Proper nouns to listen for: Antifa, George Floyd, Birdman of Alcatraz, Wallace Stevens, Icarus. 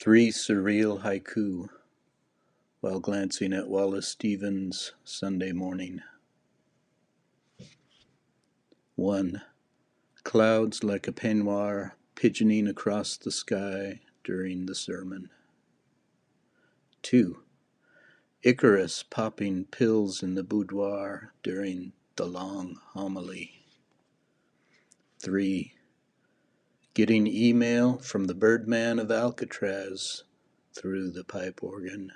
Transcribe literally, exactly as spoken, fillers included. Three surreal haiku while glancing at Wallace Stevens' Sunday morning. One, clouds like a peignoir pigeoning across the sky during the sermon. Two, Icarus popping pills in the boudoir during the long homily. Three, getting email from the Birdman of Alcatraz through the pipe organ.